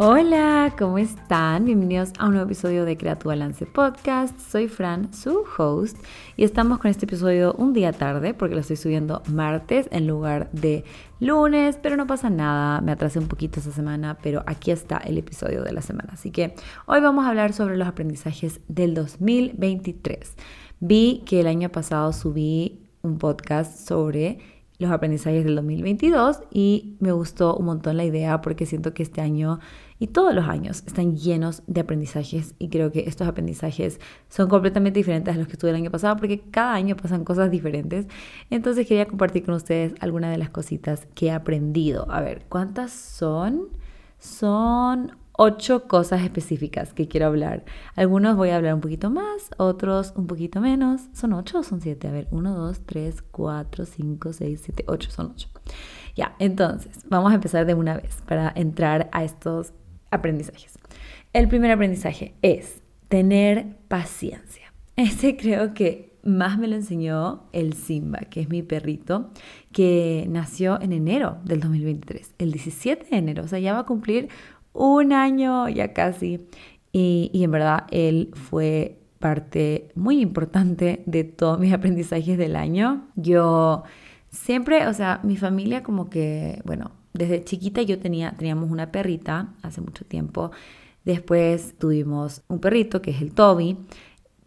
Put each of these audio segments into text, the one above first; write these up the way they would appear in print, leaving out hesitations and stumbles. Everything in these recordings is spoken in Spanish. Hola, ¿cómo están? Bienvenidos a un nuevo episodio de Crea tu Balance Podcast. Soy Fran, su host, y estamos con este episodio un día tarde porque lo estoy subiendo martes en lugar de lunes, pero no pasa nada, me atrasé un poquito esta semana, pero aquí está el episodio de la semana. Así que hoy vamos a hablar sobre los aprendizajes del 2023. Vi que el año pasado subí un podcast sobre los aprendizajes del 2022 y me gustó un montón la idea porque siento que este año y todos los años están llenos de aprendizajes y creo que estos aprendizajes son completamente diferentes a los que tuve el año pasado porque cada año pasan cosas diferentes. Entonces quería compartir con ustedes algunas de las cositas que he aprendido. A ver, ¿cuántas son? Son 8 cosas específicas que quiero hablar. Algunos voy a hablar un poquito más, otros un poquito menos. ¿Son 8 o son 7? A ver, 1, 2, 3, 4, 5, 6, 7, 8. Son 8. Ya, entonces, vamos a empezar de una vez para entrar a estos aprendizajes. El primer aprendizaje es tener paciencia. Este creo que más me lo enseñó el Simba, que es mi perrito, que nació en enero del 2023. El 17 de enero, o sea, ya va a cumplir un año ya casi, y en verdad él fue parte muy importante de todos mis aprendizajes del año. Yo siempre, o sea, mi familia como que, bueno, desde chiquita yo teníamos una perrita hace mucho tiempo, después tuvimos un perrito que es el Toby,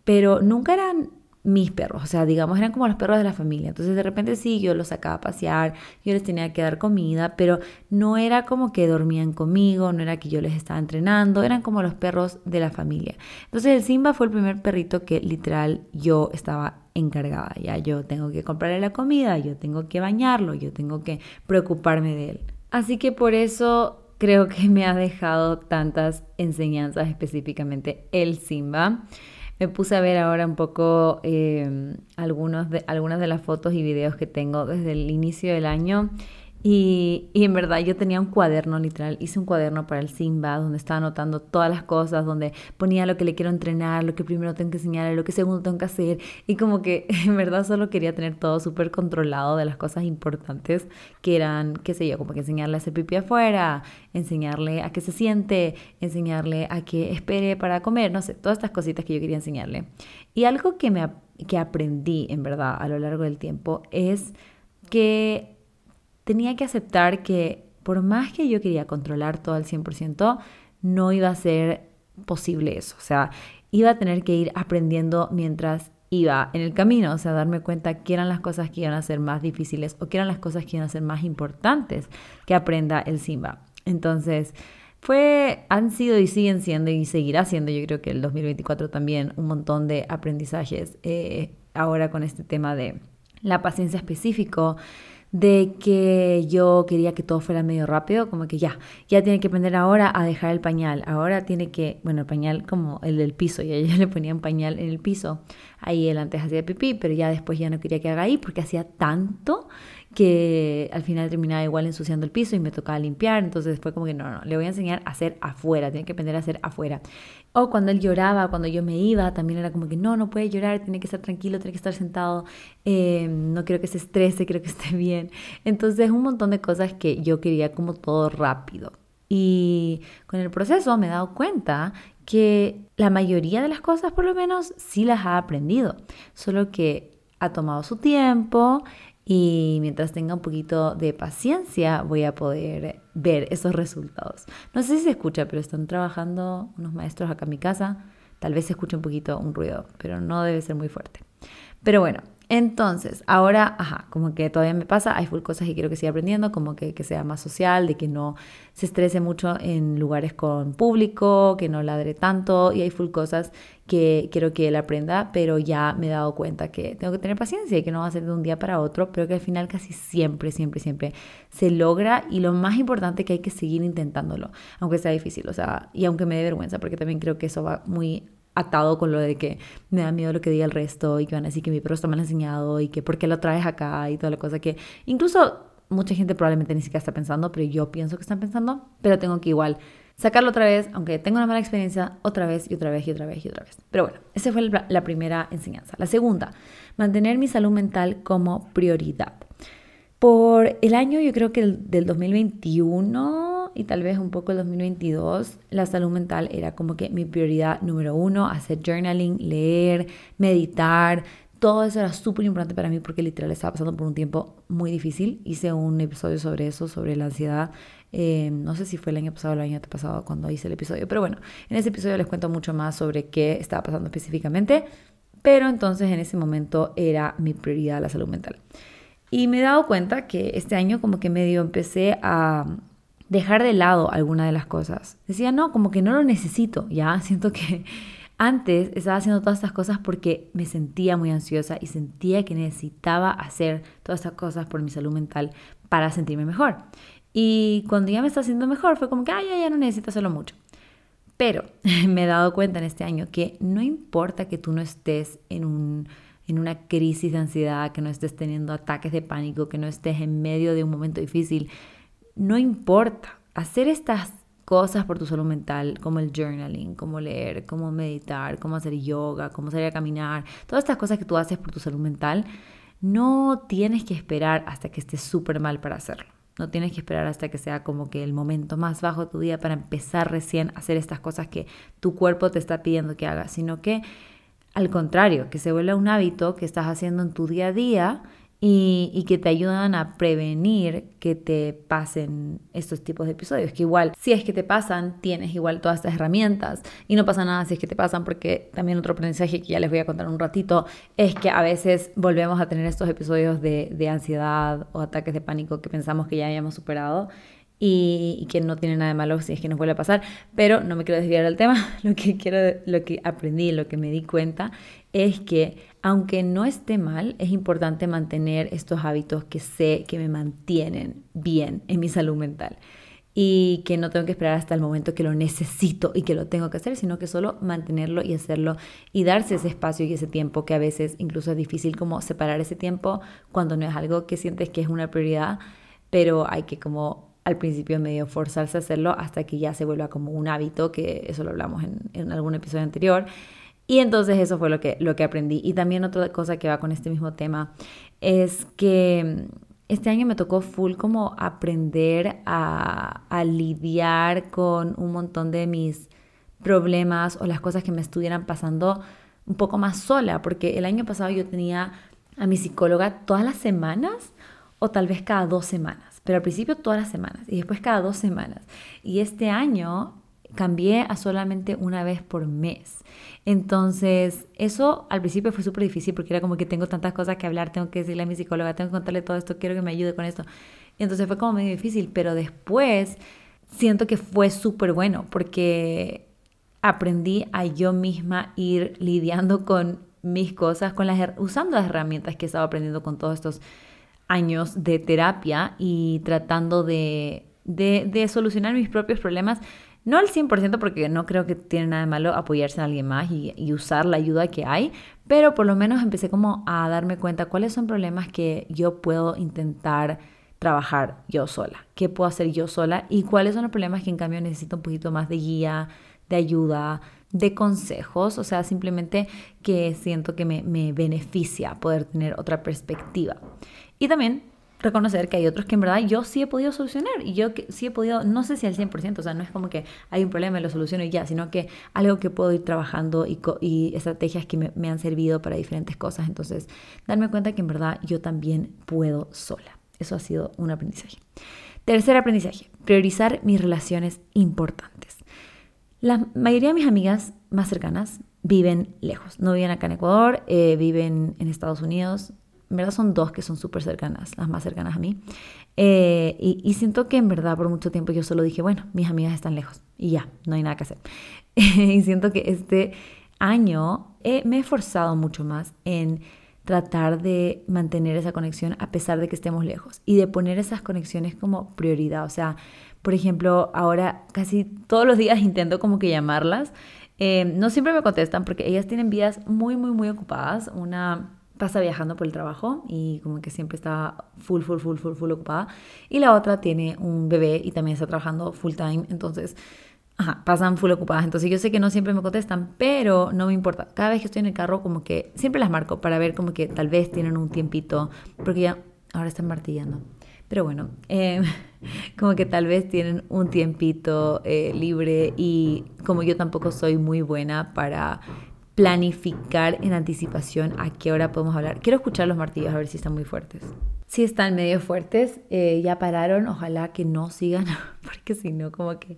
pero nunca eran mis perros, o sea, digamos, eran como los perros de la familia. Entonces, de repente sí, yo los sacaba a pasear, yo les tenía que dar comida, pero no era como que dormían conmigo, no era que yo les estaba entrenando, eran como los perros de la familia. Entonces, el Simba fue el primer perrito que literal yo estaba encargada, ya yo tengo que comprarle la comida, yo tengo que bañarlo, yo tengo que preocuparme de él. Así que por eso creo que me ha dejado tantas enseñanzas, específicamente el Simba. Me puse a ver ahora un poco algunas de las fotos y videos que tengo desde el inicio del año y en verdad yo tenía un cuaderno, literal, hice un cuaderno para el Simba donde estaba anotando todas las cosas, donde ponía lo que le quiero entrenar, lo que primero tengo que enseñarle, lo que segundo tengo que hacer, y como que en verdad solo quería tener todo súper controlado de las cosas importantes que eran, qué sé yo, como que enseñarle a hacer pipí afuera, enseñarle a qué se siente, enseñarle a que espere para comer, no sé, todas estas cositas que yo quería enseñarle. Y algo que aprendí en verdad a lo largo del tiempo es que tenía que aceptar que por más que yo quería controlar todo al 100%, no iba a ser posible eso. O sea, iba a tener que ir aprendiendo mientras iba en el camino, o sea, darme cuenta qué eran las cosas que iban a ser más difíciles o qué eran las cosas que iban a ser más importantes que aprenda el Simba. Entonces, han sido y siguen siendo y seguirá siendo, yo creo que el 2024 también, un montón de aprendizajes ahora con este tema de la paciencia específico, de que yo quería que todo fuera medio rápido, como que ya tiene que aprender ahora a dejar el pañal, ahora tiene que, bueno, el pañal como el del piso, ya yo le ponía un pañal en el piso, ahí él antes hacía pipí, pero ya después ya no quería que haga ahí porque hacía tanto que al final terminaba igual ensuciando el piso y me tocaba limpiar. Entonces fue como que no, le voy a enseñar a hacer afuera, tiene que aprender a hacer afuera. O cuando él lloraba, cuando yo me iba, también era como que no puede llorar, tiene que estar tranquilo, tiene que estar sentado, no quiero que se estrese, quiero que esté bien. Entonces un montón de cosas que yo quería como todo rápido. Y con el proceso me he dado cuenta que la mayoría de las cosas por lo menos sí las ha aprendido, solo que ha tomado su tiempo. Y mientras tenga un poquito de paciencia voy a poder ver esos resultados. No sé si se escucha, pero están trabajando unos maestros acá en mi casa. Tal vez se escuche un poquito un ruido, pero no debe ser muy fuerte. Pero bueno, entonces, ahora, como que todavía me pasa, hay full cosas que quiero que siga aprendiendo, como que sea más social, de que no se estrese mucho en lugares con público, que no ladre tanto, y hay full cosas que quiero que él aprenda, pero ya me he dado cuenta que tengo que tener paciencia y que no va a ser de un día para otro, pero que al final casi siempre se logra, y lo más importante es que hay que seguir intentándolo, aunque sea difícil, o sea, y aunque me dé vergüenza, porque también creo que eso va muy atado con lo de que me da miedo lo que diga el resto y que van a decir que mi perro está mal enseñado y que por qué lo traes acá y toda la cosa que incluso mucha gente probablemente ni siquiera está pensando, pero yo pienso que están pensando, pero tengo que igual sacarlo otra vez, aunque tengo una mala experiencia, otra vez. Pero bueno, esa fue la primera enseñanza. La segunda, mantener mi salud mental como prioridad. Por el año, yo creo que del 2021 y tal vez un poco el 2022, la salud mental era como que mi prioridad número uno, hacer journaling, leer, meditar. Todo eso era súper importante para mí porque literal estaba pasando por un tiempo muy difícil. Hice un episodio sobre eso, sobre la ansiedad. No sé si fue el año pasado o el año pasado cuando hice el episodio. Pero bueno, en ese episodio les cuento mucho más sobre qué estaba pasando específicamente. Pero entonces en ese momento era mi prioridad la salud mental. Y me he dado cuenta que este año como que medio empecé a dejar de lado alguna de las cosas. Decía, no, como que no lo necesito, ya. Siento que... antes estaba haciendo todas estas cosas porque me sentía muy ansiosa y sentía que necesitaba hacer todas estas cosas por mi salud mental para sentirme mejor. Y cuando ya me estaba haciendo mejor fue como que ya no necesito hacerlo mucho. Pero me he dado cuenta en este año que no importa que tú no estés en una crisis de ansiedad, que no estés teniendo ataques de pánico, que no estés en medio de un momento difícil, no importa. Hacer estas cosas por tu salud mental, como el journaling, como leer, como meditar, como hacer yoga, como salir a caminar, todas estas cosas que tú haces por tu salud mental, no tienes que esperar hasta que estés súper mal para hacerlo. No tienes que esperar hasta que sea como que el momento más bajo de tu día para empezar recién a hacer estas cosas que tu cuerpo te está pidiendo que hagas, sino que al contrario, que se vuelva un hábito que estás haciendo en tu día a día y que te ayudan a prevenir que te pasen estos tipos de episodios, que igual si es que te pasan tienes igual todas estas herramientas y no pasa nada si es que te pasan, porque también otro aprendizaje que ya les voy a contar un ratito es que a veces volvemos a tener estos episodios de ansiedad o ataques de pánico que pensamos que ya habíamos superado y que no tiene nada de malo si es que nos vuelve a pasar, pero no me quiero desviar del tema. Lo que aprendí, lo que me di cuenta es que aunque no esté mal, es importante mantener estos hábitos que sé que me mantienen bien en mi salud mental y que no tengo que esperar hasta el momento que lo necesito y que lo tengo que hacer, sino que solo mantenerlo y hacerlo y darse ese espacio y ese tiempo, que a veces incluso es difícil como separar ese tiempo cuando no es algo que sientes que es una prioridad, pero hay que como al principio medio forzarse a hacerlo hasta que ya se vuelva como un hábito, que eso lo hablamos en algún episodio anterior. Y entonces eso fue lo que aprendí. Y también otra cosa que va con este mismo tema es que este año me tocó full como aprender a lidiar con un montón de mis problemas o las cosas que me estuvieran pasando un poco más sola, porque el año pasado yo tenía a mi psicóloga todas las semanas o tal vez cada 2 semanas. Pero al principio todas las semanas y después cada 2 semanas. Y este año cambié a solamente 1 vez por mes. Entonces eso al principio fue súper difícil porque era como que tengo tantas cosas que hablar, tengo que decirle a mi psicóloga, tengo que contarle todo esto, quiero que me ayude con esto. Entonces fue como medio difícil, pero después siento que fue súper bueno porque aprendí a yo misma ir lidiando con mis cosas, usando las herramientas que estaba aprendiendo con todos estos años de terapia y tratando de solucionar mis propios problemas, no al 100% porque no creo que tiene nada de malo apoyarse en alguien más y usar la ayuda que hay, pero por lo menos empecé como a darme cuenta cuáles son problemas que yo puedo intentar trabajar yo sola, qué puedo hacer yo sola y cuáles son los problemas que en cambio necesito un poquito más de guía, de ayuda, de consejos, o sea, simplemente que siento que me beneficia poder tener otra perspectiva. Y también reconocer que hay otros que en verdad yo sí he podido solucionar y yo sí he podido, no sé si al 100%, o sea, no es como que hay un problema y lo soluciono y ya, sino que algo que puedo ir trabajando y estrategias que me han servido para diferentes cosas. Entonces, darme cuenta que en verdad yo también puedo sola. Eso ha sido un aprendizaje. Tercer aprendizaje, priorizar mis relaciones importantes. La mayoría de mis amigas más cercanas viven lejos. No viven acá en Ecuador, viven en Estados Unidos. En verdad son 2 que son súper cercanas, las más cercanas a mí. Y siento que en verdad por mucho tiempo yo solo dije, bueno, mis amigas están lejos y ya, no hay nada que hacer. Y siento que este año me he esforzado mucho más en tratar de mantener esa conexión a pesar de que estemos lejos y de poner esas conexiones como prioridad. O sea, por ejemplo, ahora casi todos los días intento como que llamarlas. No siempre me contestan porque ellas tienen vidas muy, muy, muy ocupadas. Una pasa viajando por el trabajo y como que siempre está full ocupada. Y la otra tiene un bebé y también está trabajando full time. Entonces, pasan full ocupadas. Entonces yo sé que no siempre me contestan, pero no me importa. Cada vez que estoy en el carro como que siempre las marco para ver como que tal vez tienen un tiempito. Porque ya ahora están martillando. Pero bueno, como que tal vez tienen un tiempito libre, y como yo tampoco soy muy buena para planificar en anticipación a qué hora podemos hablar. Quiero escuchar los martillos a ver si están muy fuertes. Si están medio fuertes, ya pararon, ojalá que no sigan, porque si no como que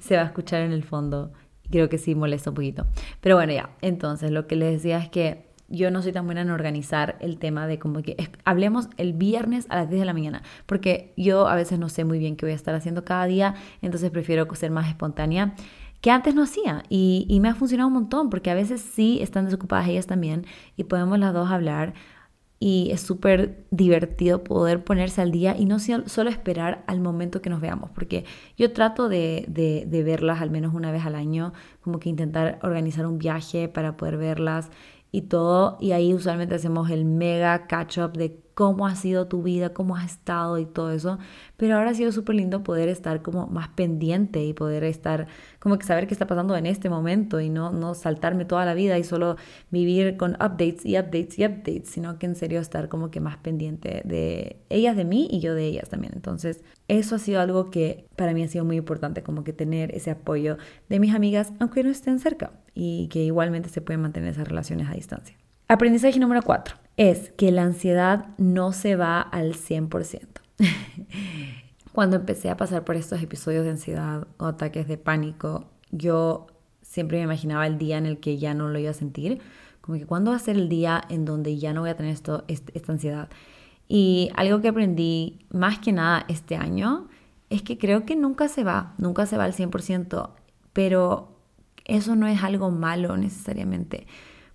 se va a escuchar en el fondo. Creo que sí molesta un poquito. Pero bueno, ya, entonces lo que les decía es que yo no soy tan buena en organizar el tema de como que hablemos el viernes a las 10 de la mañana, porque yo a veces no sé muy bien qué voy a estar haciendo cada día, entonces prefiero ser más espontánea, que antes no hacía, y me ha funcionado un montón, porque a veces sí están desocupadas ellas también y podemos las dos hablar. Y es súper divertido poder ponerse al día y no solo esperar al momento que nos veamos, porque yo trato de verlas al menos una vez al año, como que intentar organizar un viaje para poder verlas y todo, y ahí usualmente hacemos el mega catch up de cómo ha sido tu vida, cómo has estado y todo eso, pero ahora ha sido súper lindo poder estar como más pendiente y poder estar como que saber qué está pasando en este momento y no saltarme toda la vida y solo vivir con updates y updates y updates, sino que en serio estar como que más pendiente de ellas, de mí, y yo de ellas también. Entonces eso ha sido algo que para mí ha sido muy importante, como que tener ese apoyo de mis amigas, aunque no estén cerca, y que igualmente se pueden mantener esas relaciones a distancia. Aprendizaje número 4 es que la ansiedad no se va al 100%. Cuando empecé a pasar por estos episodios de ansiedad o ataques de pánico, yo siempre me imaginaba el día en el que ya no lo iba a sentir, como que ¿cuándo va a ser el día en donde ya no voy a tener esta ansiedad? Y algo que aprendí más que nada este año es que creo que nunca se va al 100%, pero eso no es algo malo necesariamente,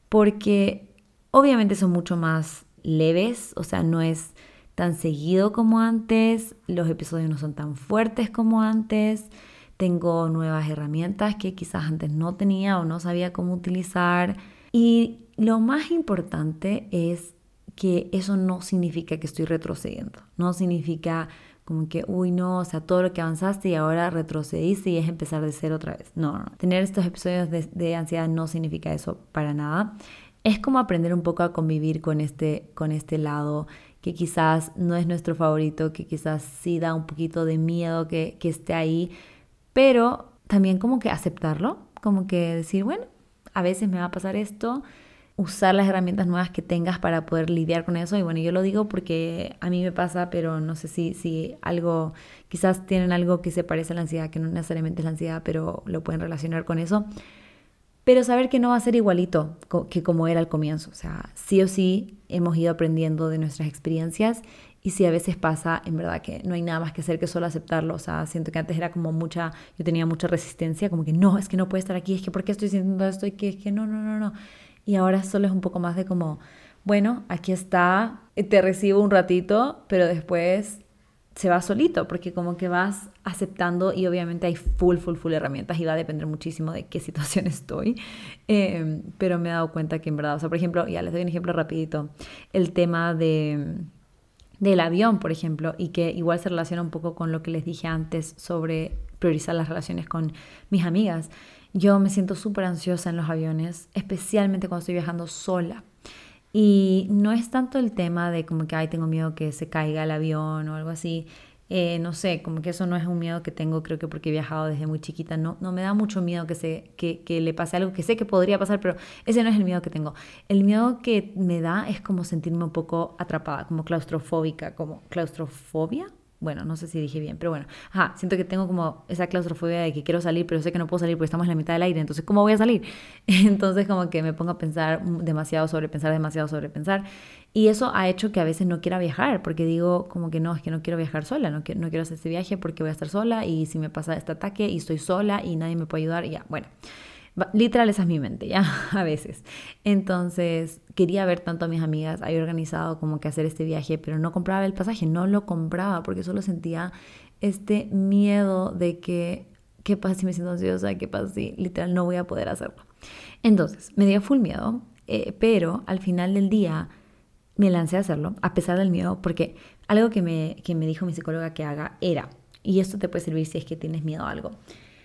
porque obviamente son mucho más leves, o sea, no es tan seguido como antes, los episodios no son tan fuertes como antes, tengo nuevas herramientas que quizás antes no tenía o no sabía cómo utilizar, y lo más importante es que eso no significa que estoy retrocediendo, no significa como que, uy, no, o sea, todo lo que avanzaste y ahora retrocediste y es empezar de cero otra vez. No, tener estos episodios de ansiedad no significa eso para nada. Es como aprender un poco a convivir con este lado que quizás no es nuestro favorito, que quizás sí da un poquito de miedo que esté ahí, pero también como que aceptarlo, como que decir, bueno, a veces me va a pasar esto, usar las herramientas nuevas que tengas para poder lidiar con eso. Y bueno, yo lo digo porque a mí me pasa, pero no sé si algo, quizás tienen algo que se parece a la ansiedad, que no necesariamente es la ansiedad, pero lo pueden relacionar con eso. Pero saber que no va a ser igualito que como era al comienzo. O sea, sí o sí hemos ido aprendiendo de nuestras experiencias, y sí a veces pasa, en verdad, que no hay nada más que hacer que solo aceptarlo. O sea, siento que antes era como yo tenía mucha resistencia, como que no, es que no puede estar aquí, es que ¿por qué estoy sintiendo esto? Y que es que no. Y ahora solo es un poco más de como, bueno, aquí está, te recibo un ratito, pero después se va solito, porque como que vas aceptando, y obviamente hay full herramientas y va a depender muchísimo de qué situación estoy, pero me he dado cuenta que en verdad, o sea, por ejemplo, ya les doy un ejemplo rapidito, el tema del avión, por ejemplo, y que igual se relaciona un poco con lo que les dije antes sobre priorizar las relaciones con mis amigas. Yo me siento súper ansiosa en los aviones, especialmente cuando estoy viajando sola. Y no es tanto el tema de como que, ay, tengo miedo que se caiga el avión o algo así. No sé, como que eso no es un miedo que tengo, creo que porque he viajado desde muy chiquita. No me da mucho miedo que le pase algo que sé que podría pasar, pero ese no es el miedo que tengo. El miedo que me da es como sentirme un poco atrapada, como claustrofóbica, como claustrofobia. Bueno, no sé si dije bien, pero bueno. Ajá, siento que tengo como esa claustrofobia de que quiero salir, pero sé que no puedo salir porque estamos en la mitad del aire, entonces ¿cómo voy a salir? Entonces como que me pongo a pensar demasiado sobrepensar. Y eso ha hecho que a veces no quiera viajar, porque digo como que no, es que no quiero viajar sola, no quiero hacer este viaje porque voy a estar sola, y si me pasa este ataque y estoy sola y nadie me puede ayudar, y ya, bueno. Literal, esa es mi mente, ya, a veces. Entonces, quería ver tanto a mis amigas, había organizado como que hacer este viaje, pero no compraba el pasaje, no lo compraba, porque solo sentía este miedo de que, ¿qué pasa si me siento ansiosa? ¿Qué pasa si literal no voy a poder hacerlo? Entonces, me dio full miedo, pero al final del día me lancé a hacerlo, a pesar del miedo, porque algo que me dijo mi psicóloga que haga era, y esto te puede servir si es que tienes miedo a algo,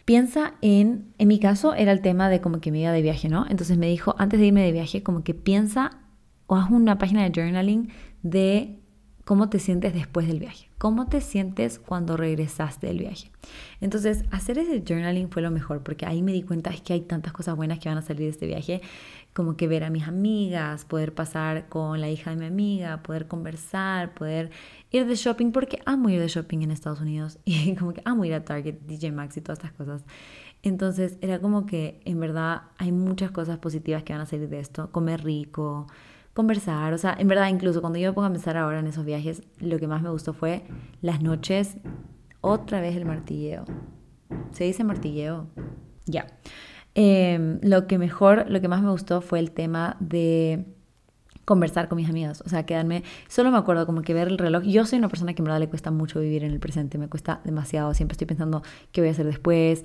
piensa en mi caso era el tema de como que me iba de viaje, ¿no? Entonces me dijo, antes de irme de viaje, como que piensa o haz una página de journaling de ¿Cómo te sientes después del viaje? ¿Cómo te sientes cuando regresaste del viaje? Entonces, hacer ese journaling fue lo mejor, porque ahí me di cuenta es que hay tantas cosas buenas que van a salir de este viaje, como que ver a mis amigas, poder pasar con la hija de mi amiga, poder conversar, poder ir de shopping, porque amo ir de shopping en Estados Unidos y como que amo ir a Target, TJ Maxx y todas estas cosas. Entonces, era como que en verdad hay muchas cosas positivas que van a salir de esto, comer rico, conversar, o sea, en verdad, incluso cuando yo me pongo a pensar ahora en esos viajes, lo que más me gustó fue las noches, otra vez el martilleo. ¿Se dice martilleo? Ya. Lo que más me gustó fue el tema de conversar con mis amigas, o sea, quedarme, solo me acuerdo como que ver el reloj. Yo soy una persona que en verdad le cuesta mucho vivir en el presente, me cuesta demasiado, siempre estoy pensando qué voy a hacer después,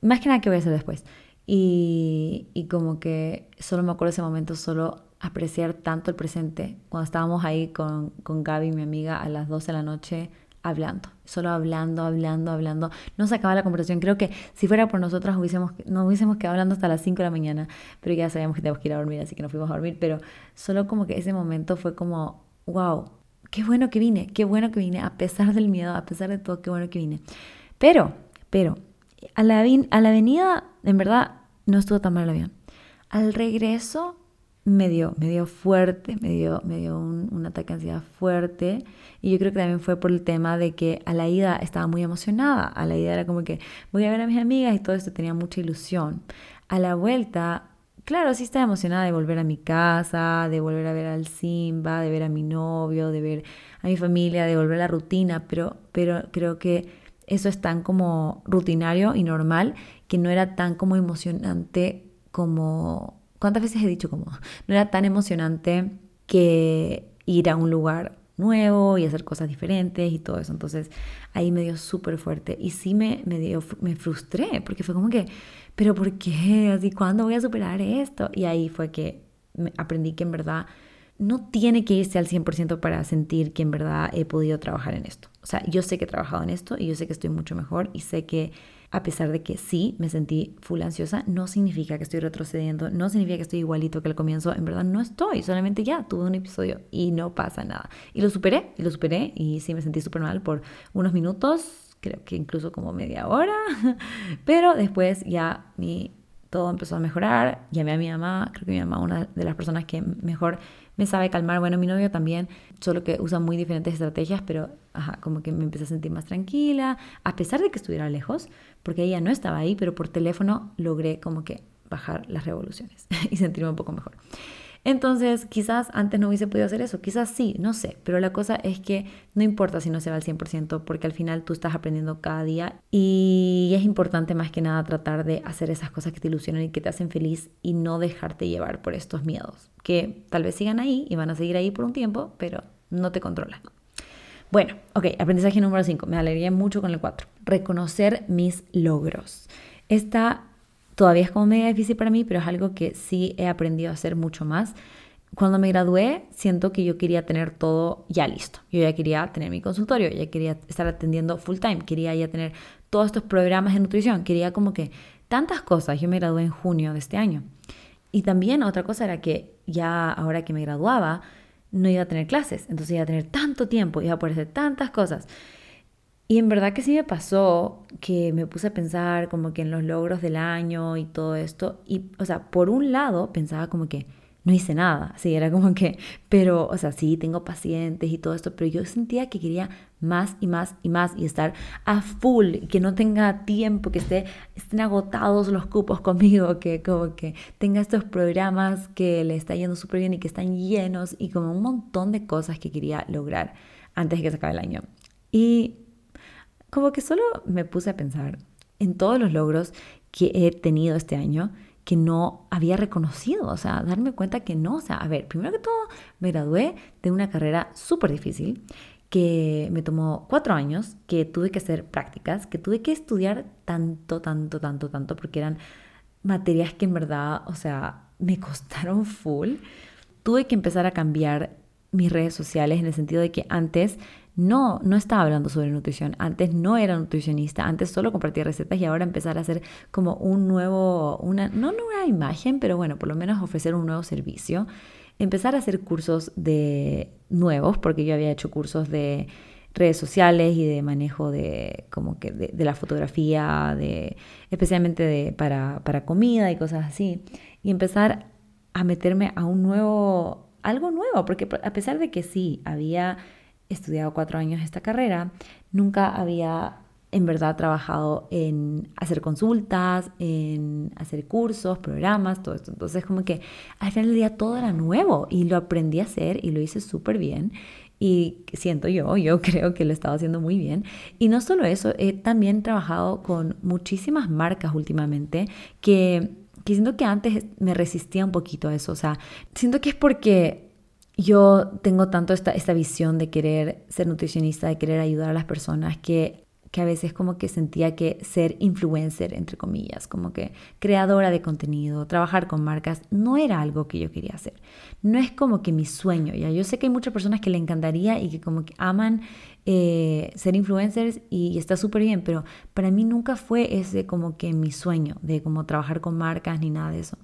más que nada qué voy a hacer después. Y como que solo me acuerdo ese momento, solo apreciar tanto el presente. Cuando estábamos ahí con Gaby, mi amiga, a las 12 de la noche hablando, solo hablando, no se acaba la conversación. Creo que si fuera por nosotras nos hubiésemos quedado hablando hasta las 5 de la mañana, pero ya sabíamos que teníamos que ir a dormir, así que nos fuimos a dormir, pero solo como que ese momento fue como, wow, qué bueno que vine, a pesar del miedo, a pesar de todo, qué bueno que vine. Pero, a la venida, en verdad, no estuvo tan mal el avión. Al regreso, me dio un ataque de ansiedad fuerte, y yo creo que también fue por el tema de que a la ida estaba muy emocionada, a la ida era como que voy a ver a mis amigas y todo esto, tenía mucha ilusión. A la vuelta, claro, sí estaba emocionada de volver a mi casa, de volver a ver al Simba, de ver a mi novio, de ver a mi familia, de volver a la rutina, pero creo que eso es tan como rutinario y normal que no era tan como emocionante como... ¿Cuántas veces he dicho como? No era tan emocionante que ir a un lugar nuevo y hacer cosas diferentes y todo eso. Entonces ahí me dio súper fuerte y sí me frustré, porque fue como que, ¿pero por qué? ¿Así cuándo voy a superar esto? Y ahí fue que aprendí que en verdad no tiene que irse al 100% para sentir que en verdad he podido trabajar en esto. O sea, yo sé que he trabajado en esto y yo sé que estoy mucho mejor y sé que a pesar de que sí me sentí full ansiosa, no significa que estoy retrocediendo, no significa que estoy igualito que al comienzo. En verdad no estoy, solamente ya tuve un episodio y no pasa nada. Y lo superé y sí me sentí súper mal por unos minutos, creo que incluso como media hora, pero después ya todo empezó a mejorar. Llamé a mi mamá, creo que mi mamá es una de las personas que mejor me sabe calmar. Bueno, mi novio también, solo que usa muy diferentes estrategias, pero como que me empecé a sentir más tranquila, a pesar de que estuviera lejos, porque ella no estaba ahí, pero por teléfono logré como que bajar las revoluciones y sentirme un poco mejor. Entonces, quizás antes no hubiese podido hacer eso, quizás sí, no sé, pero la cosa es que no importa si no se va al 100%, porque al final tú estás aprendiendo cada día y es importante más que nada tratar de hacer esas cosas que te ilusionan y que te hacen feliz y no dejarte llevar por estos miedos, que tal vez sigan ahí y van a seguir ahí por un tiempo, pero no te controlan. Bueno, ok, aprendizaje número 5, me alegré mucho con el 4, reconocer mis logros. Esta todavía es como medio difícil para mí, pero es algo que sí he aprendido a hacer mucho más. Cuando me gradué, siento que yo quería tener todo ya listo. Yo ya quería tener mi consultorio, ya quería estar atendiendo full time, quería ya tener todos estos programas de nutrición, quería como que tantas cosas. Yo me gradué en junio de este año. Y también otra cosa era que ya ahora que me graduaba, no iba a tener clases. Entonces iba a tener tanto tiempo, iba a poder hacer tantas cosas. Y en verdad que sí me pasó que me puse a pensar como que en los logros del año y todo esto. Y, o sea, por un lado pensaba como que no hice nada. Sí, era como que, pero, o sea, sí, tengo pacientes y todo esto. Pero yo sentía que quería más y más y más y estar a full. Que no tenga tiempo, que estén agotados los cupos conmigo. Que como que tenga estos programas que le está yendo súper bien y que están llenos. Y como un montón de cosas que quería lograr antes de que se acabe el año. Y como que solo me puse a pensar en todos los logros que he tenido este año que no había reconocido, o sea, darme cuenta que no, o sea, a ver, primero que todo me gradué de una carrera súper difícil que me tomó 4 años, que tuve que hacer prácticas, que tuve que estudiar tanto, porque eran materias que en verdad, o sea, me costaron full. Tuve que empezar a cambiar mis redes sociales en el sentido de que antes no estaba hablando sobre nutrición, antes no era nutricionista, antes solo compartía recetas y ahora empezar a hacer como un nuevo, no una imagen, pero bueno, por lo menos ofrecer un nuevo servicio empezar a hacer cursos de nuevos, porque yo había hecho cursos de redes sociales y de manejo de como que de la fotografía, de especialmente para comida y cosas así, y empezar a meterme a algo nuevo, porque a pesar de que sí había estudiado 4 años esta carrera, nunca había en verdad trabajado en hacer consultas, en hacer cursos, programas, todo esto. Entonces como que al final del día todo era nuevo y lo aprendí a hacer y lo hice súper bien. Y siento yo creo que lo he estado haciendo muy bien. Y no solo eso, he también trabajado con muchísimas marcas últimamente que siento que antes me resistía un poquito a eso. O sea, siento que es porque yo tengo tanto esta visión de querer ser nutricionista, de querer ayudar a las personas, que a veces como que sentía que ser influencer, entre comillas, como que creadora de contenido, trabajar con marcas, no era algo que yo quería hacer. No es como que mi sueño, ya. Yo sé que hay muchas personas que le encantaría y que como que aman ser influencers y está súper bien, pero para mí nunca fue ese como que mi sueño de como trabajar con marcas ni nada de eso.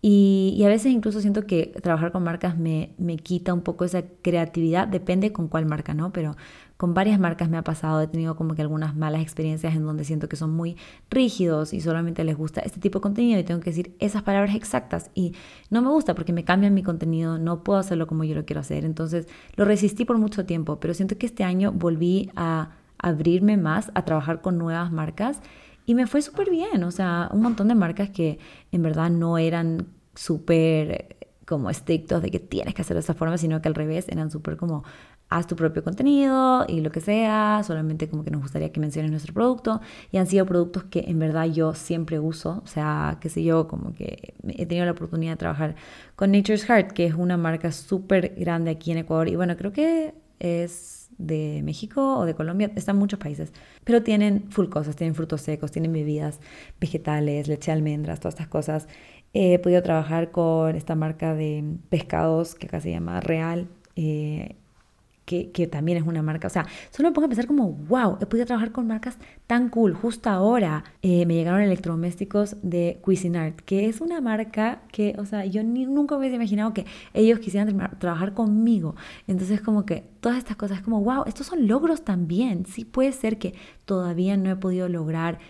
Y a veces incluso siento que trabajar con marcas me quita un poco esa creatividad, depende con cuál marca, ¿no? Pero con varias marcas me ha pasado, he tenido como que algunas malas experiencias en donde siento que son muy rígidos y solamente les gusta este tipo de contenido y tengo que decir esas palabras exactas y no me gusta porque me cambian mi contenido, no puedo hacerlo como yo lo quiero hacer. Entonces lo resistí por mucho tiempo, pero siento que este año volví a abrirme más, a trabajar con nuevas marcas. Y me fue súper bien, o sea, un montón de marcas que en verdad no eran súper como estrictos de que tienes que hacerlo de esa forma, sino que al revés eran súper como haz tu propio contenido y lo que sea, solamente como que nos gustaría que menciones nuestro producto. Y han sido productos que en verdad yo siempre uso, o sea, qué sé yo, como que he tenido la oportunidad de trabajar con Nature's Heart, que es una marca súper grande aquí en Ecuador y bueno, creo que es de México o de Colombia, están muchos países, pero tienen full cosas, tienen frutos secos, tienen bebidas vegetales, leche de almendras, todas estas cosas. He podido trabajar con esta marca de pescados que acá se llama Real, que también es una marca, o sea, solo me pongo a pensar como, wow, he podido trabajar con marcas tan cool. Justo ahora me llegaron electrodomésticos de Cuisinart, que es una marca que, o sea, yo nunca hubiese imaginado que ellos quisieran trabajar conmigo. Entonces como que todas estas cosas, como, wow, estos son logros también. Sí puede ser que todavía no he podido lograr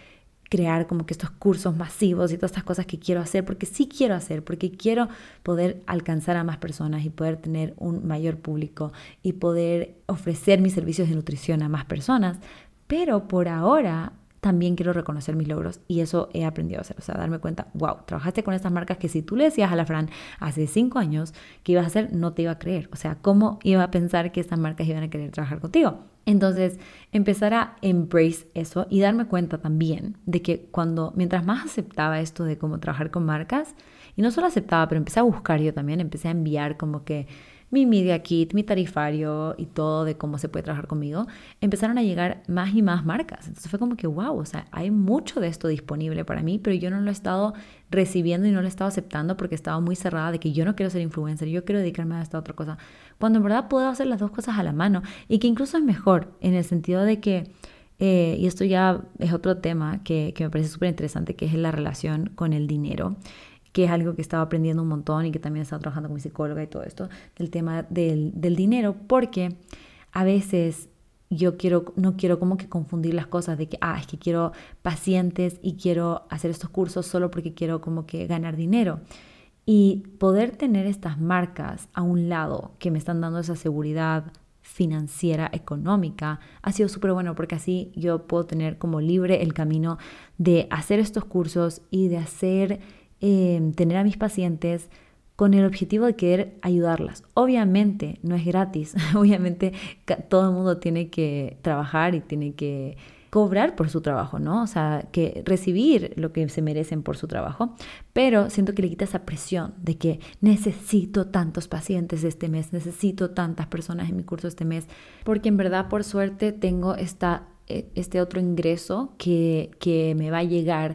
crear como que estos cursos masivos y todas estas cosas que quiero hacer, porque sí quiero hacer, porque quiero poder alcanzar a más personas y poder tener un mayor público y poder ofrecer mis servicios de nutrición a más personas, pero por ahora también quiero reconocer mis logros y eso he aprendido a hacer, o sea, darme cuenta, wow, trabajaste con estas marcas que si tú le decías a la Fran hace 5 años que ibas a hacer, no te iba a creer, o sea, ¿cómo iba a pensar que estas marcas iban a querer trabajar contigo? Entonces, empezar a embrace eso y darme cuenta también de que mientras más aceptaba esto de cómo trabajar con marcas, y no solo aceptaba, pero empecé a buscar yo también, empecé a enviar como que mi media kit, mi tarifario y todo de cómo se puede trabajar conmigo, empezaron a llegar más y más marcas. Entonces fue como que, wow, o sea, hay mucho de esto disponible para mí, pero yo no lo he estado recibiendo y no lo he estado aceptando porque estaba muy cerrada de que yo no quiero ser influencer, yo quiero dedicarme a esta otra cosa. Cuando en verdad puedo hacer las dos cosas a la mano y que incluso es mejor en el sentido de que, y esto ya es otro tema que me parece súper interesante, que es la relación con el dinero, que es algo que estaba aprendiendo un montón y que también estaba trabajando con mi psicóloga y todo esto, del tema del dinero, porque a veces no quiero como que confundir las cosas de que, es que quiero pacientes y quiero hacer estos cursos solo porque quiero como que ganar dinero. Y poder tener estas marcas a un lado que me están dando esa seguridad financiera, económica, ha sido súper bueno porque así yo puedo tener como libre el camino de hacer estos cursos y de tener a mis pacientes con el objetivo de querer ayudarlas. Obviamente no es gratis, obviamente todo el mundo tiene que trabajar y tiene que cobrar por su trabajo, ¿no? O sea, que recibir lo que se merecen por su trabajo, pero siento que le quita esa presión de que necesito tantos pacientes este mes, necesito tantas personas en mi curso este mes, porque en verdad, por suerte, tengo este otro ingreso que me va a llegar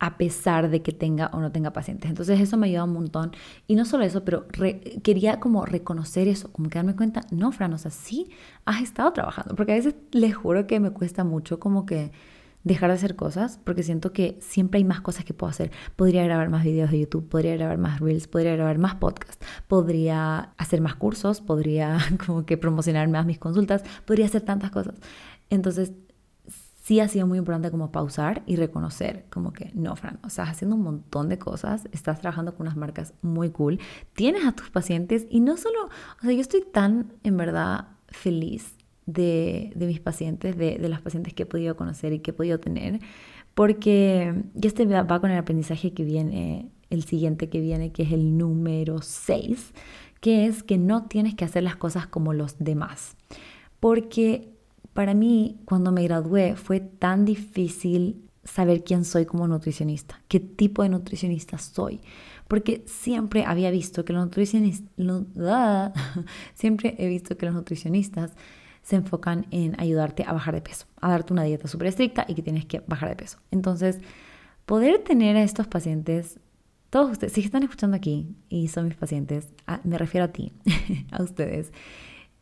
a pesar de que tenga o no tenga pacientes. Entonces eso me ayuda un montón. Y no solo eso, pero quería como reconocer eso, como que darme cuenta, no, Fran, o sea, sí has estado trabajando. Porque a veces les juro que me cuesta mucho como que dejar de hacer cosas, porque siento que siempre hay más cosas que puedo hacer. Podría grabar más videos de YouTube, podría grabar más Reels, podría grabar más podcasts, podría hacer más cursos, podría como que promocionar más mis consultas, podría hacer tantas cosas. Entonces, sí ha sido muy importante como pausar y reconocer como que no, Fran, o sea, haciendo un montón de cosas, estás trabajando con unas marcas muy cool, tienes a tus pacientes y no solo, o sea, yo estoy tan en verdad feliz de mis pacientes, de las pacientes que he podido conocer y que he podido tener, porque ya este va con el aprendizaje que viene, el siguiente que viene, que es el número 6, que es que no tienes que hacer las cosas como los demás, porque para mí, cuando me gradué, fue tan difícil saber quién soy como nutricionista, qué tipo de nutricionista soy, porque siempre había visto que los nutricionistas se enfocan en ayudarte a bajar de peso, a darte una dieta súper estricta y que tienes que bajar de peso. Entonces, poder tener a estos pacientes, todos ustedes, si están escuchando aquí y son mis pacientes, me refiero a ti, a ustedes,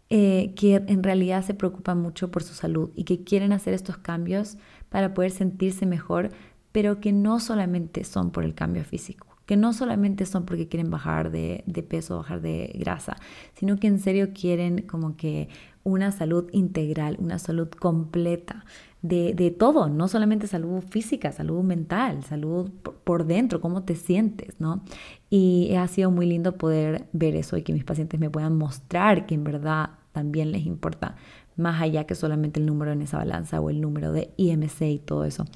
que en realidad se preocupan mucho por su salud y que quieren hacer estos cambios para poder sentirse mejor, pero que no solamente son por el cambio físico, que no solamente son porque quieren bajar de peso, bajar de grasa, sino que en serio quieren como que una salud integral, una salud completa de todo, no solamente salud física, salud mental, salud por dentro, cómo te sientes, ¿no? Y ha sido muy lindo poder ver eso y que mis pacientes me puedan mostrar que en verdad también les importa, más allá que solamente el número en esa balanza o el número de IMC y todo eso.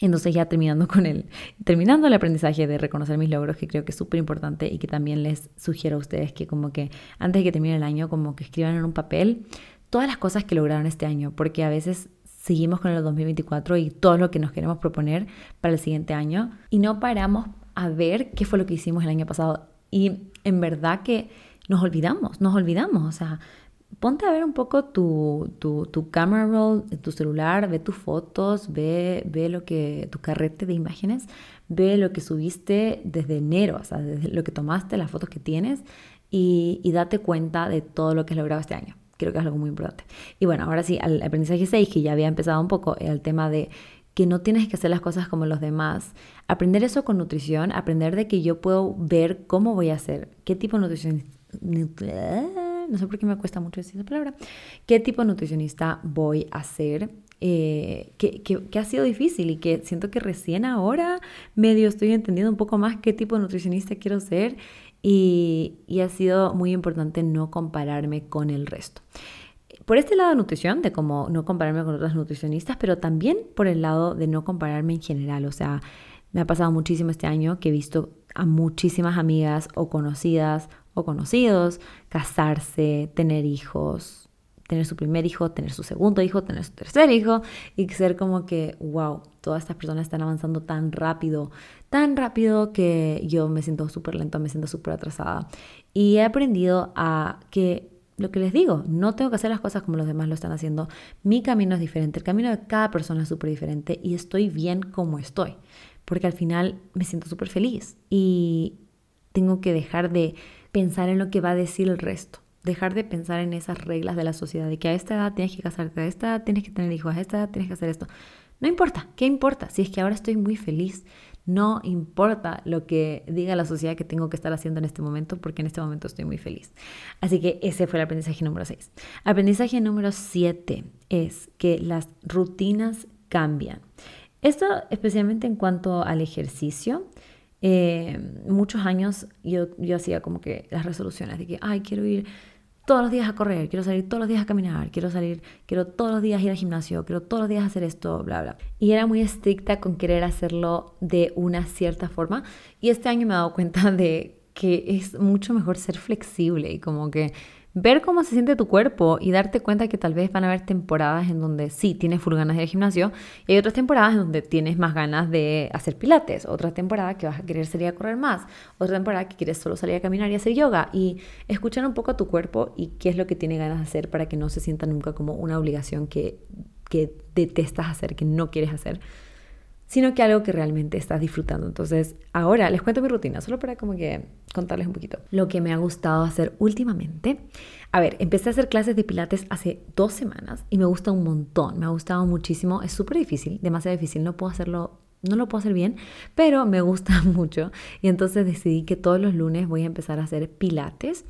Entonces ya terminando el aprendizaje de reconocer mis logros, que creo que es súper importante y que también les sugiero a ustedes que como que antes de que termine el año, como que escriban en un papel todas las cosas que lograron este año, porque a veces seguimos con el 2024 y todo lo que nos queremos proponer para el siguiente año y no paramos a ver qué fue lo que hicimos el año pasado. Y en verdad que nos olvidamos, o sea, ponte a ver un poco tu camera roll, tu celular, ve tus fotos, ve lo que, tu carrete de imágenes, ve lo que subiste desde enero, o sea, desde lo que tomaste, las fotos que tienes y date cuenta de todo lo que has logrado este año. Creo que es algo muy importante. Y bueno, ahora sí, al aprendizaje 6, que ya había empezado un poco, el tema de que no tienes que hacer las cosas como los demás. Aprender eso con nutrición, aprender de que yo puedo ver cómo voy a hacer, qué tipo de nutrición... No sé por qué me cuesta mucho decir esa palabra. ¿Qué tipo de nutricionista voy a ser? Que ha sido difícil y que siento que recién ahora medio estoy entendiendo un poco más qué tipo de nutricionista quiero ser. Y ha sido muy importante no compararme con el resto. Por este lado de nutrición, de como no compararme con otras nutricionistas, pero también por el lado de no compararme en general. O sea, me ha pasado muchísimo este año que he visto a muchísimas amigas o conocidas o conocidos casarse, tener hijos, tener su primer hijo, tener su segundo hijo, tener su tercer hijo y ser como que, wow, todas estas personas están avanzando tan rápido que yo me siento súper lenta, me siento súper atrasada. Y he aprendido a que, lo que les digo, no tengo que hacer las cosas como los demás lo están haciendo. Mi camino es diferente, el camino de cada persona es súper diferente y estoy bien como estoy, porque al final me siento súper feliz y tengo que dejar de pensar en lo que va a decir el resto, dejar de pensar en esas reglas de la sociedad, de que a esta edad tienes que casarte, a esta edad tienes que tener hijos, a esta edad tienes que hacer esto. No importa, ¿qué importa? Si es que ahora estoy muy feliz, no importa lo que diga la sociedad que tengo que estar haciendo en este momento, porque en este momento estoy muy feliz. Así que ese fue el aprendizaje número 6. Aprendizaje número 7 es que las rutinas cambian. Esto especialmente en cuanto al ejercicio. Muchos años yo hacía como que las resoluciones de que, ay, quiero ir todos los días a correr, quiero salir todos los días a caminar, quiero todos los días ir al gimnasio, quiero todos los días hacer esto, bla, bla. Y era muy estricta con querer hacerlo de una cierta forma. Y este año me he dado cuenta de que es mucho mejor ser flexible y como que ver cómo se siente tu cuerpo y darte cuenta que tal vez van a haber temporadas en donde sí tienes full ganas de ir al gimnasio y hay otras temporadas en donde tienes más ganas de hacer pilates, otra temporada que vas a querer salir a correr más, otra temporada que quieres solo salir a caminar y hacer yoga, y escuchar un poco a tu cuerpo y qué es lo que tiene ganas de hacer para que no se sienta nunca como una obligación que detestas hacer, que no quieres hacer, sino que algo que realmente estás disfrutando. Entonces, ahora les cuento mi rutina, solo para como que contarles un poquito lo que me ha gustado hacer últimamente. A ver, empecé a hacer clases de pilates hace 2 semanas y me gusta un montón, me ha gustado muchísimo. Es súper difícil, demasiado difícil, no lo puedo hacer bien, pero me gusta mucho. Y entonces decidí que todos los lunes voy a empezar a hacer pilates.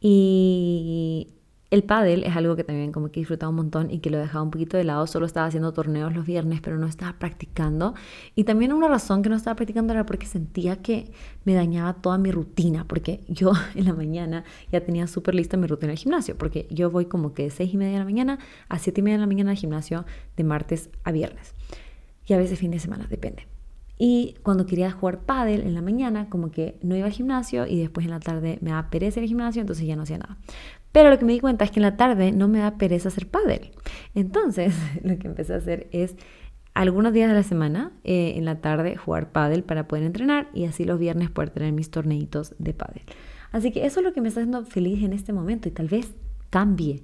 Y el pádel es algo que también como que he disfrutado un montón y que lo he dejado un poquito de lado. Solo estaba haciendo torneos los viernes, pero no estaba practicando. Y también una razón que no estaba practicando era porque sentía que me dañaba toda mi rutina. Porque yo en la mañana ya tenía súper lista mi rutina del gimnasio. Porque yo voy como que de 6:30 de la mañana a 7:30 de la mañana al gimnasio de martes a viernes. Y a veces fin de semana, depende. Y cuando quería jugar pádel en la mañana, como que no iba al gimnasio y después en la tarde me daba pereza ir al gimnasio, entonces ya no hacía nada. Pero lo que me di cuenta es que en la tarde no me da pereza hacer pádel. Entonces lo que empecé a hacer es algunos días de la semana, en la tarde, jugar pádel para poder entrenar y así los viernes poder tener mis torneitos de pádel. Así que eso es lo que me está haciendo feliz en este momento y tal vez cambie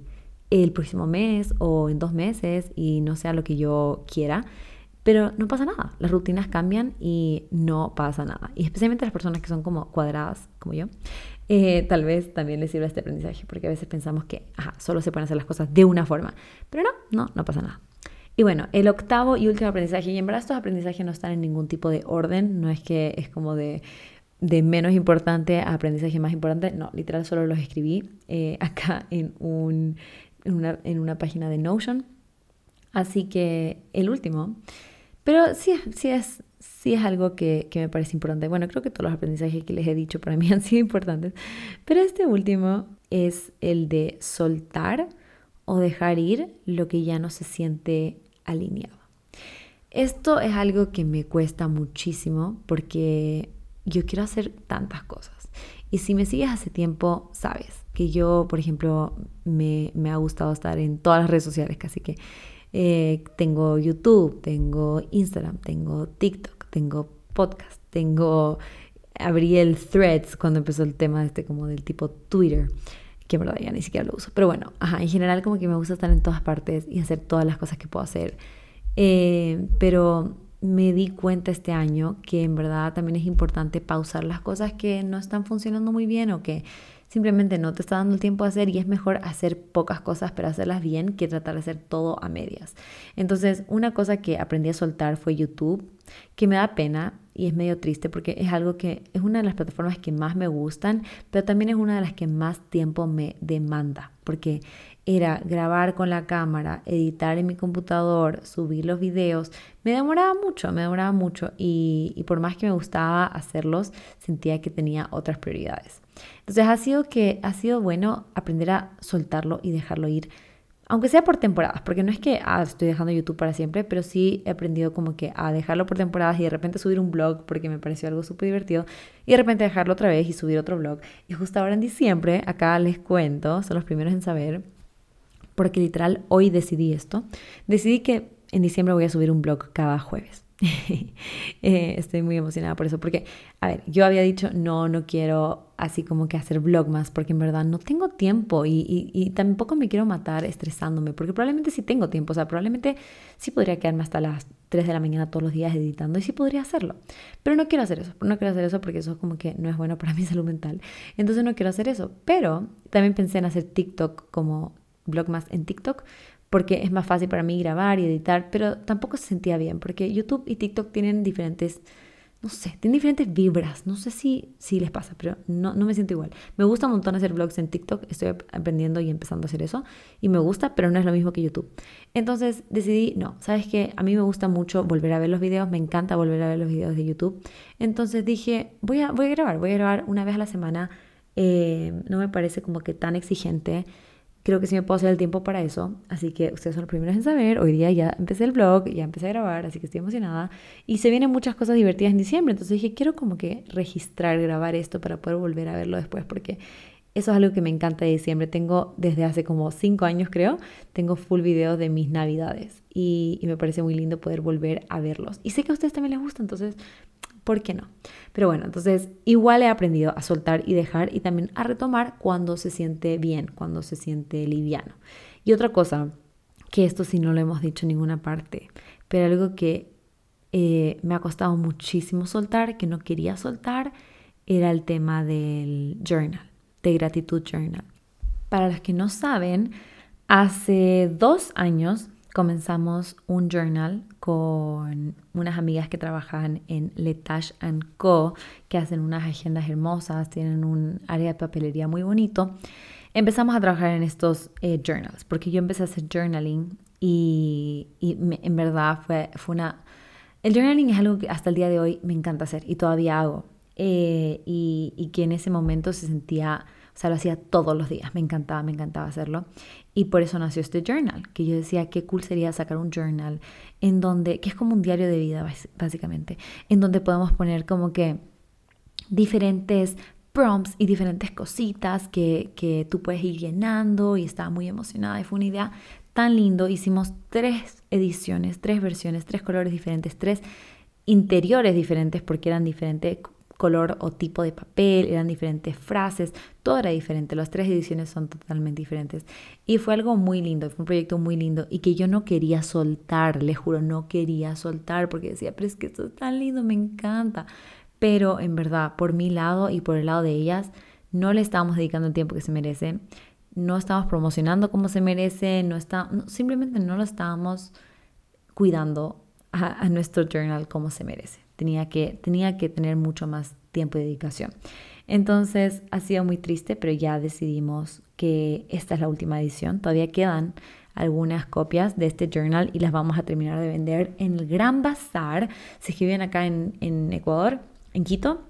el próximo mes o en 2 meses y no sea lo que yo quiera. Pero no pasa nada, las rutinas cambian y no pasa nada. Y especialmente las personas que son como cuadradas, como yo, tal vez también les sirva este aprendizaje, porque a veces pensamos que solo se pueden hacer las cosas de una forma. Pero no pasa nada. Y bueno, el 8º y último aprendizaje, y en verdad estos aprendizajes no están en ningún tipo de orden, no es que es como de menos importante a aprendizaje más importante, no, literal solo los escribí acá en una página de Notion. Así que el último... Pero sí es algo que me parece importante. Bueno, creo que todos los aprendizajes que les he dicho para mí han sido importantes. Pero este último es el de soltar o dejar ir lo que ya no se siente alineado. Esto es algo que me cuesta muchísimo porque yo quiero hacer tantas cosas. Y si me sigues hace tiempo, sabes que yo, por ejemplo, me ha gustado estar en todas las redes sociales, casi que... tengo YouTube, tengo Instagram, tengo TikTok, tengo podcast, abrí el Threads cuando empezó el tema como del tipo Twitter, que en verdad ya ni siquiera lo uso, pero bueno, en general como que me gusta estar en todas partes y hacer todas las cosas que puedo hacer, pero me di cuenta este año que en verdad también es importante pausar las cosas que no están funcionando muy bien o que simplemente no te está dando el tiempo de hacer, y es mejor hacer pocas cosas pero hacerlas bien que tratar de hacer todo a medias. Entonces, una cosa que aprendí a soltar fue YouTube, que me da pena y es medio triste porque es algo que es una de las plataformas que más me gustan, pero también es una de las que más tiempo me demanda, porque era grabar con la cámara, editar en mi computador, subir los videos, me demoraba mucho y por más que me gustaba hacerlos, sentía que tenía otras prioridades. Entonces ha sido bueno aprender a soltarlo y dejarlo ir, aunque sea por temporadas, porque no es que estoy dejando YouTube para siempre, pero sí he aprendido como que a dejarlo por temporadas y de repente subir un blog porque me pareció algo súper divertido y de repente dejarlo otra vez y subir otro blog. Y justo ahora en diciembre, acá les cuento, son los primeros en saber, porque literal hoy decidí que en diciembre voy a subir un blog cada jueves. Estoy muy emocionada por eso porque, a ver, yo había dicho no quiero así como que hacer vlogmas porque en verdad no tengo tiempo y tampoco me quiero matar estresándome porque probablemente sí tengo tiempo, o sea, probablemente sí podría quedarme hasta las 3 de la mañana todos los días editando y sí podría hacerlo, pero no quiero hacer eso porque eso como que no es bueno para mi salud mental, entonces no quiero hacer eso, pero también pensé en hacer TikTok como vlogmas en TikTok porque es más fácil para mí grabar y editar, pero tampoco se sentía bien, porque YouTube y TikTok tienen diferentes, no sé, tienen diferentes vibras, no sé si les pasa, pero no me siento igual. Me gusta un montón hacer vlogs en TikTok, estoy aprendiendo y empezando a hacer eso, y me gusta, pero no es lo mismo que YouTube. Entonces decidí, ¿sabes qué? A mí me gusta mucho volver a ver los videos, me encanta volver a ver los videos de YouTube, entonces dije, voy a grabar una vez a la semana, no me parece como que tan exigente. Creo que sí me puedo hacer el tiempo para eso, así que ustedes son los primeros en saber. Hoy día ya empecé el blog, ya empecé a grabar, así que estoy emocionada. Y se vienen muchas cosas divertidas en diciembre, entonces dije, quiero como que registrar, grabar esto para poder volver a verlo después, porque eso es algo que me encanta de diciembre. Tengo desde hace como 5 años, creo, tengo full videos de mis navidades y me parece muy lindo poder volver a verlos. Y sé que a ustedes también les gusta, entonces... ¿por qué no? Pero bueno, entonces igual he aprendido a soltar y dejar y también a retomar cuando se siente bien, cuando se siente liviano. Y otra cosa, que esto sí no lo hemos dicho en ninguna parte, pero algo que me ha costado muchísimo soltar, que no quería soltar, era el tema del journal, de Gratitude Journal. Para los que no saben, hace 2 años comenzamos un journal con unas amigas que trabajan en Letash & Co., que hacen unas agendas hermosas, tienen un área de papelería muy bonito. Empezamos a trabajar en estos journals, porque yo empecé a hacer journaling y en verdad fue una... El journaling es algo que hasta el día de hoy me encanta hacer y todavía hago. Y que en ese momento se sentía, o sea, lo hacía todos los días, me encantaba hacerlo, y por eso nació este journal, que yo decía qué cool sería sacar un journal en donde, que es como un diario de vida básicamente, en donde podemos poner como que diferentes prompts y diferentes cositas que tú puedes ir llenando, y estaba muy emocionada y fue una idea tan lindo. Hicimos 3 ediciones, 3 versiones, 3 colores diferentes, 3 interiores diferentes, porque eran diferentes color o tipo de papel, eran diferentes frases, todo era diferente, las 3 ediciones son totalmente diferentes, y fue algo muy lindo, fue un proyecto muy lindo, y que yo no quería soltar, les juro, no quería soltar, porque decía, pero es que esto es tan lindo, me encanta, pero en verdad, por mi lado y por el lado de ellas, no le estábamos dedicando el tiempo que se merecen, no estábamos promocionando como se merecen, simplemente no lo estábamos cuidando a nuestro journal como se merece. Tenía que tener mucho más tiempo y dedicación. Entonces ha sido muy triste, pero ya decidimos que esta es la última edición. Todavía quedan algunas copias de este journal y las vamos a terminar de vender en el Gran Bazar. Si es que viven acá en Ecuador, en Quito.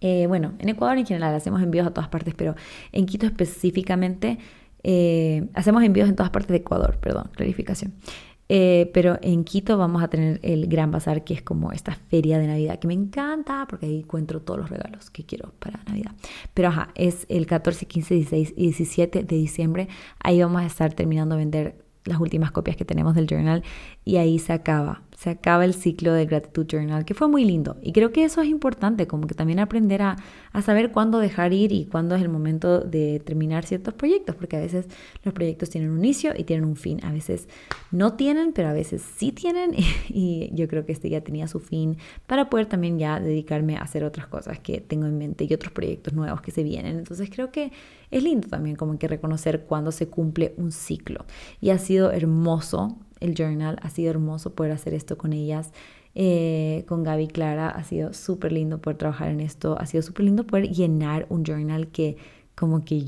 En Ecuador en general hacemos envíos a todas partes, pero en Quito específicamente hacemos envíos en todas partes de Ecuador, perdón, clarificación. Pero en Quito vamos a tener el Gran Bazar, que es como esta feria de Navidad que me encanta, porque ahí encuentro todos los regalos que quiero para Navidad. Pero ajá, es el 14, 15, 16 y 17 de diciembre. Ahí vamos a estar terminando de vender las últimas copias que tenemos del journal, y ahí se acaba el ciclo de Gratitude Journal, que fue muy lindo. Y creo que eso es importante, como que también aprender a saber cuándo dejar ir y cuándo es el momento de terminar ciertos proyectos, porque a veces los proyectos tienen un inicio y tienen un fin, a veces no tienen, pero a veces sí tienen, y yo creo que este ya tenía su fin para poder también ya dedicarme a hacer otras cosas que tengo en mente y otros proyectos nuevos que se vienen. Entonces creo que es lindo también como que reconocer cuándo se cumple un ciclo, y ha sido hermoso. El journal ha sido hermoso poder hacer esto con ellas, con Gaby y Clara. Ha sido súper lindo poder trabajar en esto. Ha sido súper lindo poder llenar un journal que como que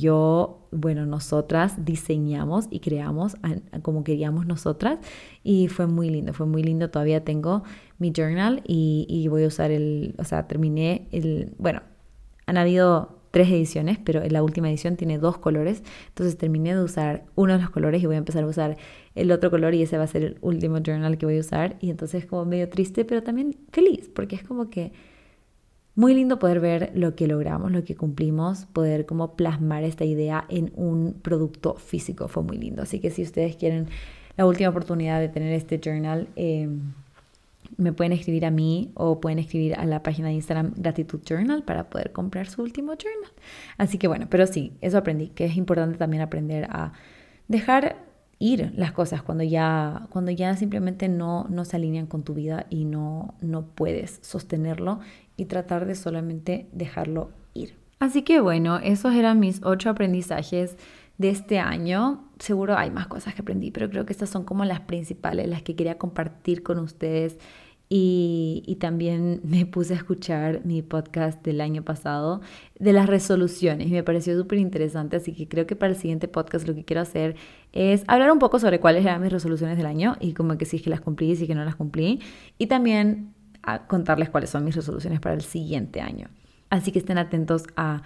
nosotras diseñamos y creamos como queríamos nosotras, y fue muy lindo, Todavía tengo mi journal y voy a usar han habido 3 ediciones, pero en la última edición tiene 2 colores, entonces terminé de usar uno de los colores y voy a empezar a usar el otro color, y ese va a ser el último journal que voy a usar. Y entonces como medio triste, pero también feliz, porque es como que muy lindo poder ver lo que logramos, lo que cumplimos, poder como plasmar esta idea en un producto físico. Fue muy lindo, así que si ustedes quieren la última oportunidad de tener este journal, me pueden escribir a mí o pueden escribir a la página de Instagram Gratitude Journal para poder comprar su último journal. Así que bueno, pero sí, eso aprendí, que es importante también aprender a dejar ir las cosas cuando ya simplemente no se alinean con tu vida y no puedes sostenerlo, y tratar de solamente dejarlo ir. Así que bueno, esos eran mis 8 aprendizajes de este año. Seguro hay más cosas que aprendí, pero creo que estas son como las principales, las que quería compartir con ustedes. Y también me puse a escuchar mi podcast del año pasado de las resoluciones, y me pareció súper interesante, así que creo que para el siguiente podcast lo que quiero hacer es hablar un poco sobre cuáles eran mis resoluciones del año, y como que si es que las cumplí, si es que no las cumplí, y también a contarles cuáles son mis resoluciones para el siguiente año. Así que estén atentos al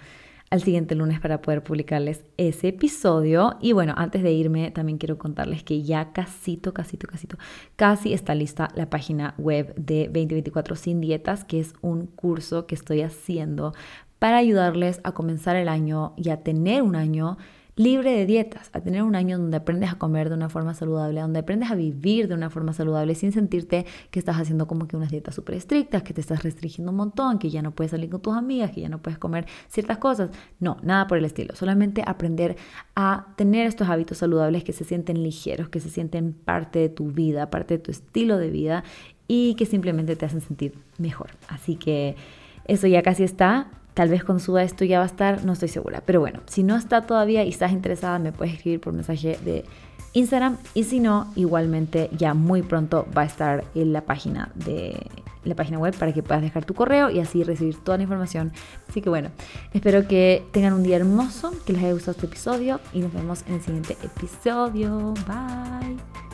siguiente lunes para poder publicarles ese episodio. Y bueno, antes de irme también quiero contarles que ya casi está lista la página web de 2024 sin dietas, que es un curso que estoy haciendo para ayudarles a comenzar el año y a tener un año libre de dietas, a tener un año donde aprendes a comer de una forma saludable, donde aprendes a vivir de una forma saludable sin sentirte que estás haciendo como que unas dietas súper estrictas, que te estás restringiendo un montón, que ya no puedes salir con tus amigas, que ya no puedes comer ciertas cosas. No, nada por el estilo. Solamente aprender a tener estos hábitos saludables que se sienten ligeros, que se sienten parte de tu vida, parte de tu estilo de vida y que simplemente te hacen sentir mejor. Así que eso ya casi está. Tal vez con suba esto ya va a estar, no estoy segura. Pero bueno, si no está todavía y estás interesada, me puedes escribir por mensaje de Instagram. Y si no, igualmente ya muy pronto va a estar en la página web para que puedas dejar tu correo y así recibir toda la información. Así que bueno, espero que tengan un día hermoso, que les haya gustado este episodio y nos vemos en el siguiente episodio. Bye.